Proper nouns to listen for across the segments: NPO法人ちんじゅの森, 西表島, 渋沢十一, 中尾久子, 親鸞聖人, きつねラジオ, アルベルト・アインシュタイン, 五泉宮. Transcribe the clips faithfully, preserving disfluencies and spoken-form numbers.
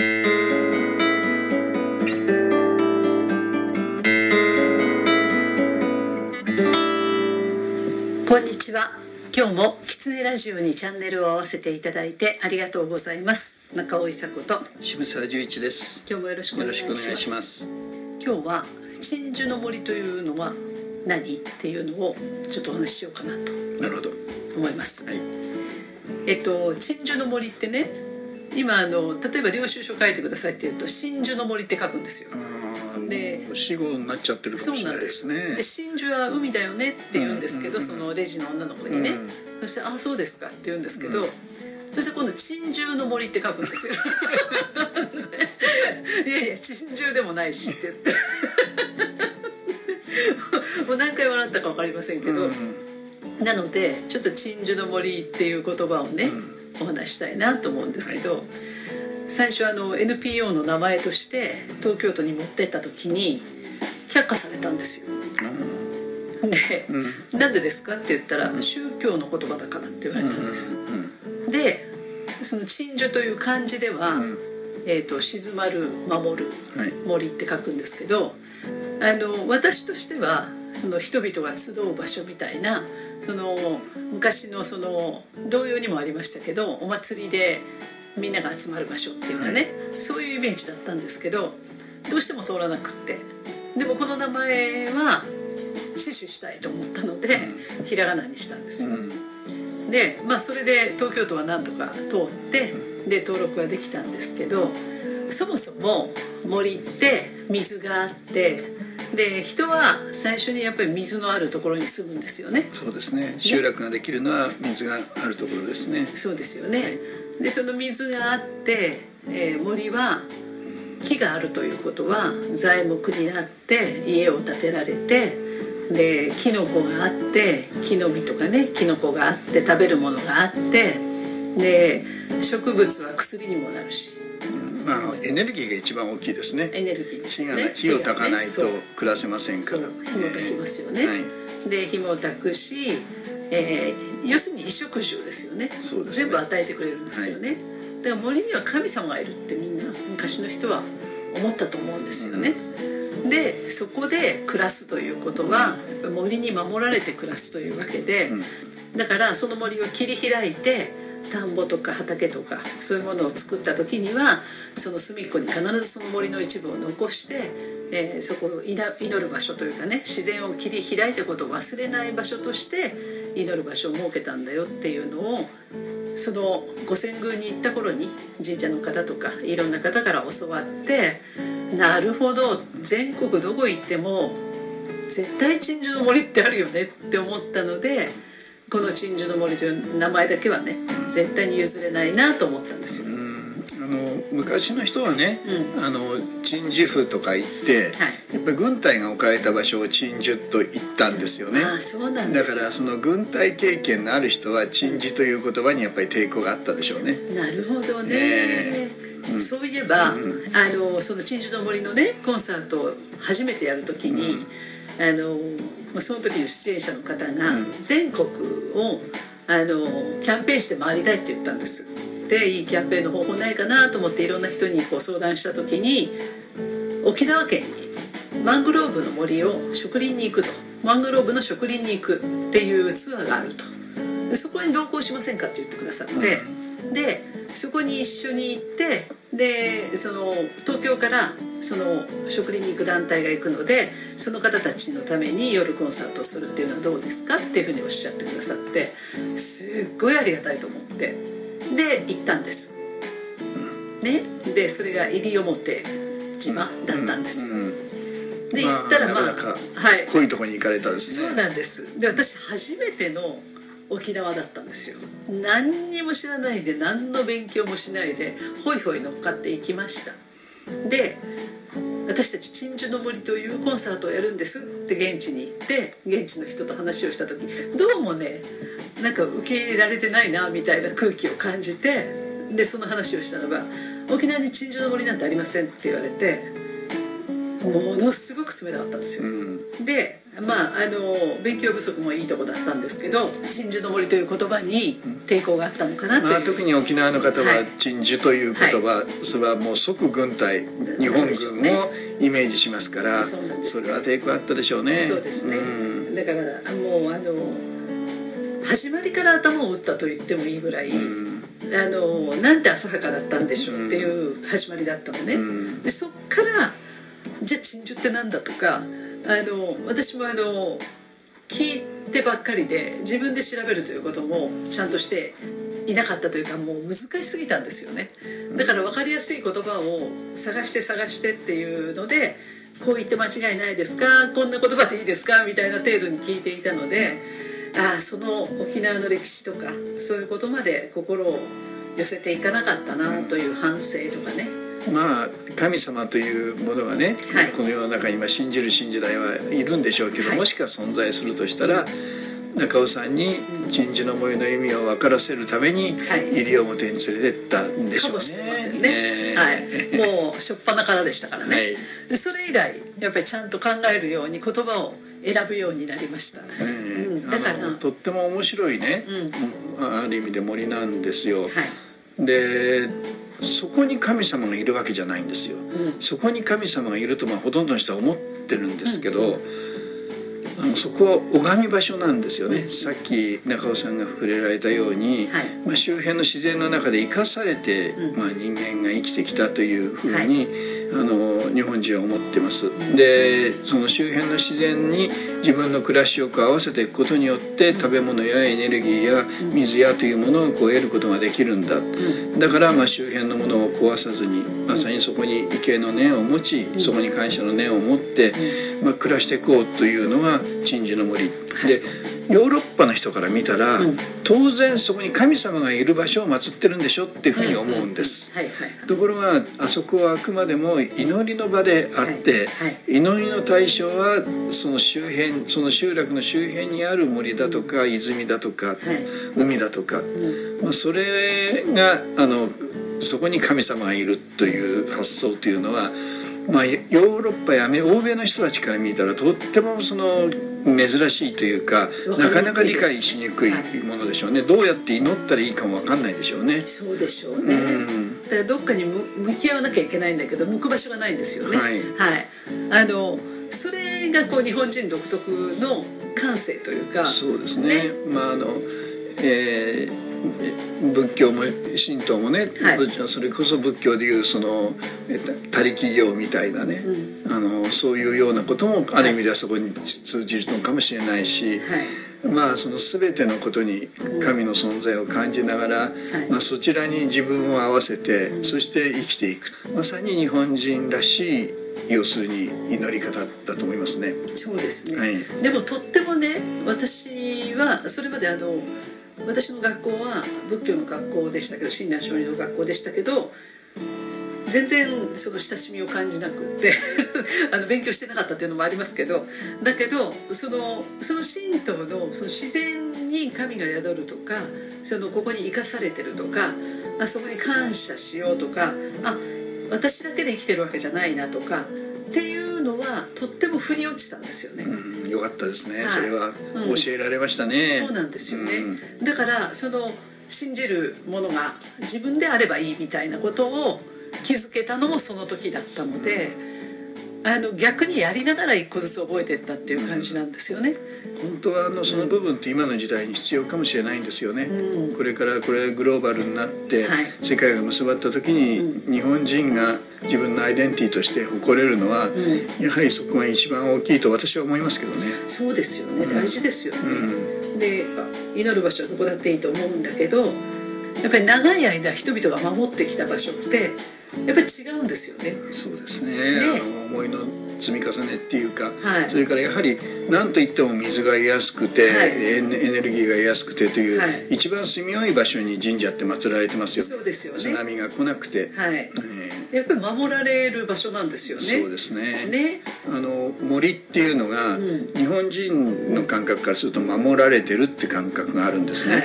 こんにちは。今日もきつねラジオにチャンネルを合わせていただいてありがとうございます。中尾久子と渋沢十一です。今日もよろしくお願いします。今日はちんじゅの森というのは何っていうのをちょっとお話ししようかなと思います。はい、えっとちんじゅの森ってね、今あの例えば領収書書いてくださいって言うと真珠の森って書くんですよ。死語になっちゃってるかもしれないですね。そうなんです。で、真珠は海だよねって言うんですけど、うんうんうん、そのレジの女の子にね、うん、そしてああそうですかって言うんですけど、うん、そして今度珍獣の森って書くんですよ。いやいや珍獣でもないしって言ってもう何回笑ったか分かりませんけど、うん、なのでちょっと珍獣の森っていう言葉をね、うん、お話したいなと思うんですけど、はい、最初あの エヌピーオー の名前として東京都に持ってった時に却下されたんですよ。うん、で、うん、なんでですかって言ったら、うん、宗教の言葉だからって言われたんです。うんうん、でその鎮守という漢字では、うん、えーと、静まる守る森って書くんですけど、はい、あの私としてはその人々が集う場所みたいな、その昔のその童謡にもありましたけどお祭りでみんなが集まる場所っていうかね、はい、そういうイメージだったんですけど、どうしても通らなくって、でもこの名前は死守したいと思ったので、うん、ひらがなにしたんですよ。うん、で、まあそれで東京都はなんとか通って、うん、で登録はできたんですけど、そもそも森って水があって、で人は最初にやっぱり水のあるところに住むんですよね。そうですね。集落ができるのは水があるところですね。そうですよね。はい、でその水があって、えー、森は木があるということは材木になって家を建てられて、でキノコがあって木の実とかね、キノコがあって食べるものがあって、で植物は薬にもなるし、うん、まあエネルギーが一番大きいですね。エネルギーですね。火を焚かないと暮らせませんから、そう、火も焚きますよね。えーはい、で火も焚くし、えー要するに衣食住ですよね。そうですね。全部与えてくれるんですよね。はい、だから森には神様がいるってみんな昔の人は思ったと思うんですよね。うん、でそこで暮らすということは、うん、森に守られて暮らすというわけで、うん、だからその森を切り開いて田んぼとか畑とかそういうものを作った時にはその隅っこに必ずその森の一部を残して、えー、そこを祈る場所というかね、自然を切り開いたことを忘れない場所として祈る場所を設けたんだよっていうのを、その五泉宮に行った頃に神社の方とかいろんな方から教わって、なるほど、全国どこ行っても絶対鎮守の森ってあるよねって思ったので、この鎮守の森という名前だけはね絶対に譲れないなと思ったんですよ。あの昔の人はね、うん、あの鎮守府とか行って、はい、やっぱり軍隊が置かれた場所を鎮守と言ったんですよね。ああ、そうなんです。だからその軍隊経験のある人は鎮守という言葉にやっぱり抵抗があったでしょうね。なるほどね。えーうん、そういえば、うん、あのその鎮守の森のねコンサートを初めてやるときに、うん、あのその時の出演者の方が全国をあのキャンペーンして回りたいって言ったんです。でいいキャンペーンの方法ないかなと思っていろんな人にこう相談した時に、沖縄県にマングローブの森を植林に行くと、マングローブの植林に行くっていうツアーがあると、でそこに同行しませんかって言ってくださって、うん、でそこに一緒に行って、でその東京からその植林に行く団体が行くので、その方たちのために夜コンサートをするっていうのはどうですかっていうふうにおっしゃってくださって、すっごいありがたいと思って。で行ったんです、ね、でそれが西表島だったんですよ。うんうん、で行ったらまあ、まあ、なかなかこういうとこに行かれたんですね。はい、そうなんです。で私初めての沖縄だったんですよ。何にも知らないで何の勉強もしないでホイホイ乗っかって行きました。で私たち鎮守の森というコンサートをやるんですって現地に行って現地の人と話をした時、どうもねなんか受け入れられてないなみたいな空気を感じて、でその話をしたのが沖縄に鎮守の森なんてありませんって言われて、ものすごく冷たかったんですよ。うん、でまあ、あの勉強不足もいいとこだったんですけど、ちんじゅの森という言葉に抵抗があったのかなという、まあ、特に沖縄の方はちんじゅという言葉、はい、それはもう即軍隊、日本軍をイメージしますから、 そうなんですね、それは抵抗あったでしょうね。そうですね、うん、だからもうあの始まりから頭を打ったと言ってもいいぐらい、うん、あのなんて浅はかだったんでしょうっていう始まりだったのね、うん、でそっからじゃあちんじゅってなんだとか、あの私もあの聞いてばっかりで自分で調べるということもちゃんとしていなかったというか、もう難しすぎたんですよね。だから分かりやすい言葉を探して探してっていうので、こう言って間違いないですか、こんな言葉でいいですかみたいな程度に聞いていたので、ああその沖縄の歴史とかそういうことまで心を寄せていかなかったなという反省とかね。まあ、神様というものがね、はい、この世の中に今信じる信じないはいるんでしょうけど、はい、もしか存在するとしたら、中尾さんにちんじゅの森の意味を分からせるために西表に連れてったんでしょうね。かもしれませんね、えーはい、もう初っ端からでしたからね、はい、それ以来やっぱりちゃんと考えるように言葉を選ぶようになりました、えーうん、だからとっても面白いね、うん、ある意味で森なんですよ、はい、でそこに神様がいるわけじゃないんですよ、うん、そこに神様がいるとまあほとんどの人は思ってるんですけど、うんうん、あのそこは拝み場所なんですよね、うん、さっき中尾さんが触れられたように、はい、まあ、周辺の自然の中で生かされて、うん、まあ、人間が生きてきたというふうに、はい、あの日本人は思ってます、うん、でその周辺の自然に自分の暮らしをこう合わせていくことによって食べ物やエネルギーや水やというものをこう得ることができるんだ、うん、だからまあ周辺のものを壊さずに、まさにそこに畏敬の念を持ち、うん、そこに感謝の念を持って、うん、まあ、暮らしていこうというのがちんじゅの森で、ヨーロッパの人から見たら、うん、当然そこに神様がいる場所を祀ってるんでしょっていうふうに思うんです、うんうん、はいはい、ところがあそこはあくまでも祈りの場であって、はいはい、祈りの対象はその周辺、その集落の周辺にある森だとか、うん、泉だとか、はい、海だとか、うん、まあ、それがあのそこに神様がいるという発想というのは、まあ、ヨーロッパや欧米の人たちから見たらとってもその珍しいというか、なかなか理解しにくいものでしょうね、はい、どうやって祈ったらいいかも分かんないでしょうね。そうでしょうね、うん、だからどっかに向き合わなきゃいけないんだけど向く場所がないんですよね、はいはい、あのそれがこう日本人独特の感性というか。そうですね、ね、まああの、えー仏教も神道もね、はい、それこそ仏教でいうその他力行みたいなね、うん、あのそういうようなこともある意味ではそこに通じるのかもしれないし、はい、まあその全てのことに神の存在を感じながら、はい、まあ、そちらに自分を合わせて、はい、そして生きていく、まさに日本人らしい要するに祈り方だと思いますね。そうですね、はい、でもとってもね、私はそれまであの私の学校は仏教の学校でしたけど、親鸞聖人の学校でしたけど、全然その親しみを感じなくってあの勉強してなかったっていうのもありますけど、だけどそのその神道のその自然に神が宿るとか、そのここに生かされてるとか、あそこに感謝しようとか、あ私だけで生きてるわけじゃないなとかっていうのはとっても腑に落ちたんですよね。うん、よかったですね、はい、それは教えられましたね、うん、そうなんですよね、うん、だからその信じるものが自分であればいいみたいなことを気づけたのもその時だったので、うん、あの逆にやりながら一個ずつ覚えていったっていう感じなんですよね、うん、本当はあのその部分って今の時代に必要かもしれないんですよね、うん、これからこれグローバルになって世界が結ばった時に日本人が自分のアイデンティティとして誇れるのは、うん、やはりそこが一番大きいと私は思いますけどね。そうですよね、大事ですよね、うん、で祈る場所はどこだっていいと思うんだけど、やっぱり長い間人々が守ってきた場所ってやっぱり違うんですよね。そうですね、ね、あの思いの積み重ねっていうか、はい、それからやはり何といっても水が得やすくて、はい、エネルギーが得やすくてという、はい、一番住みよい場所に神社って祀られてますよ。そうですよね、津波が来なくて、はい、えー、やっぱり守られる場所なんですよね。そうですね、ね、あの森っていうのが、うん、日本人の感覚からすると守られてるって感覚があるんですね、はい、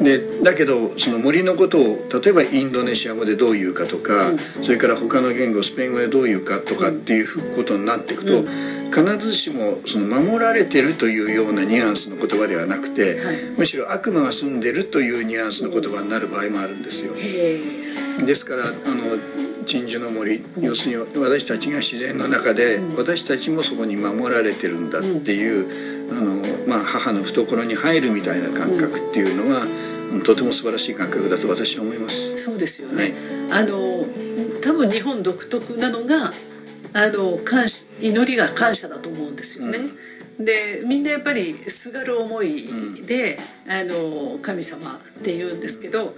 でだけどその森のことを例えばインドネシア語でどう言うかとか、うん、それから他の言語スペイン語でどう言うかとかっていうことになっていくと、うん、必ずしもその守られてるというようなニュアンスの言葉ではなくて、はい、むしろ悪魔が住んでるというニュアンスの言葉になる場合もあるんですよ。うん、ですからあのちんじゅの森、要するに私たちが自然の中で、私たちもそこに守られてるんだっていう、あのまあ、母の懐に入るみたいな感覚っていうのはとても素晴らしい感覚だと私は思います。そうですよね、はい、あの多分日本独特なのがあの感謝、祈りが感謝だと思うんですよね、うん、でみんなやっぱりすがる思いで、うん、あの神様っていうんですけど、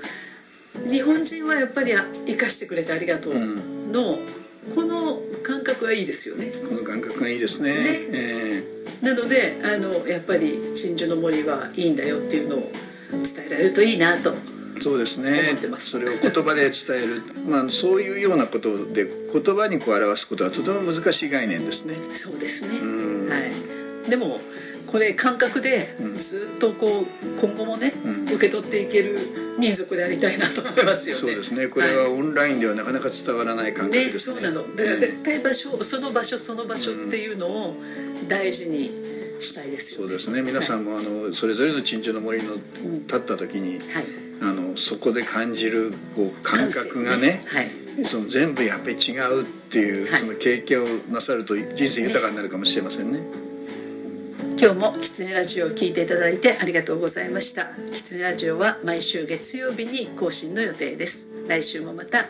日本人はやっぱり生かしてくれてありがとうの、うん、この感覚がいいですよね。この感覚がいいです ね, ね、えー、なのであのやっぱりちんじゅの森はいいんだよっていうのを伝えられるといいなと。そうですね、思ってます。それを言葉で伝えるまあそういうようなことで言葉にこう表すことはとても難しい概念ですね。そうですね、うん、はい、でもこれ感覚でずっとこう今後もね、うん、受け取っていける民族でありたいなと思いますよね。そうですね、これはオンラインではなかなか伝わらない感覚ですね。ね、そうなの。だから絶対場所、その場所その場所っていうのを大事にしたいですよね。うん、そうですね、皆さんもあのそれぞれのちんじゅの森の立った時に、うん、はい、あのそこで感じるこう感覚がね、はい、その全部やっぱり違うっていう、はい、その経験をなさると人生豊かになるかもしれませんね。ね、今日もキツネラジオを聞いていただいてありがとうございました。キツネラジオは毎週月曜日に更新の予定です。来週もまた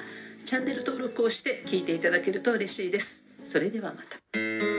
チャンネル登録をして聞いていただけると嬉しいです。それではまた。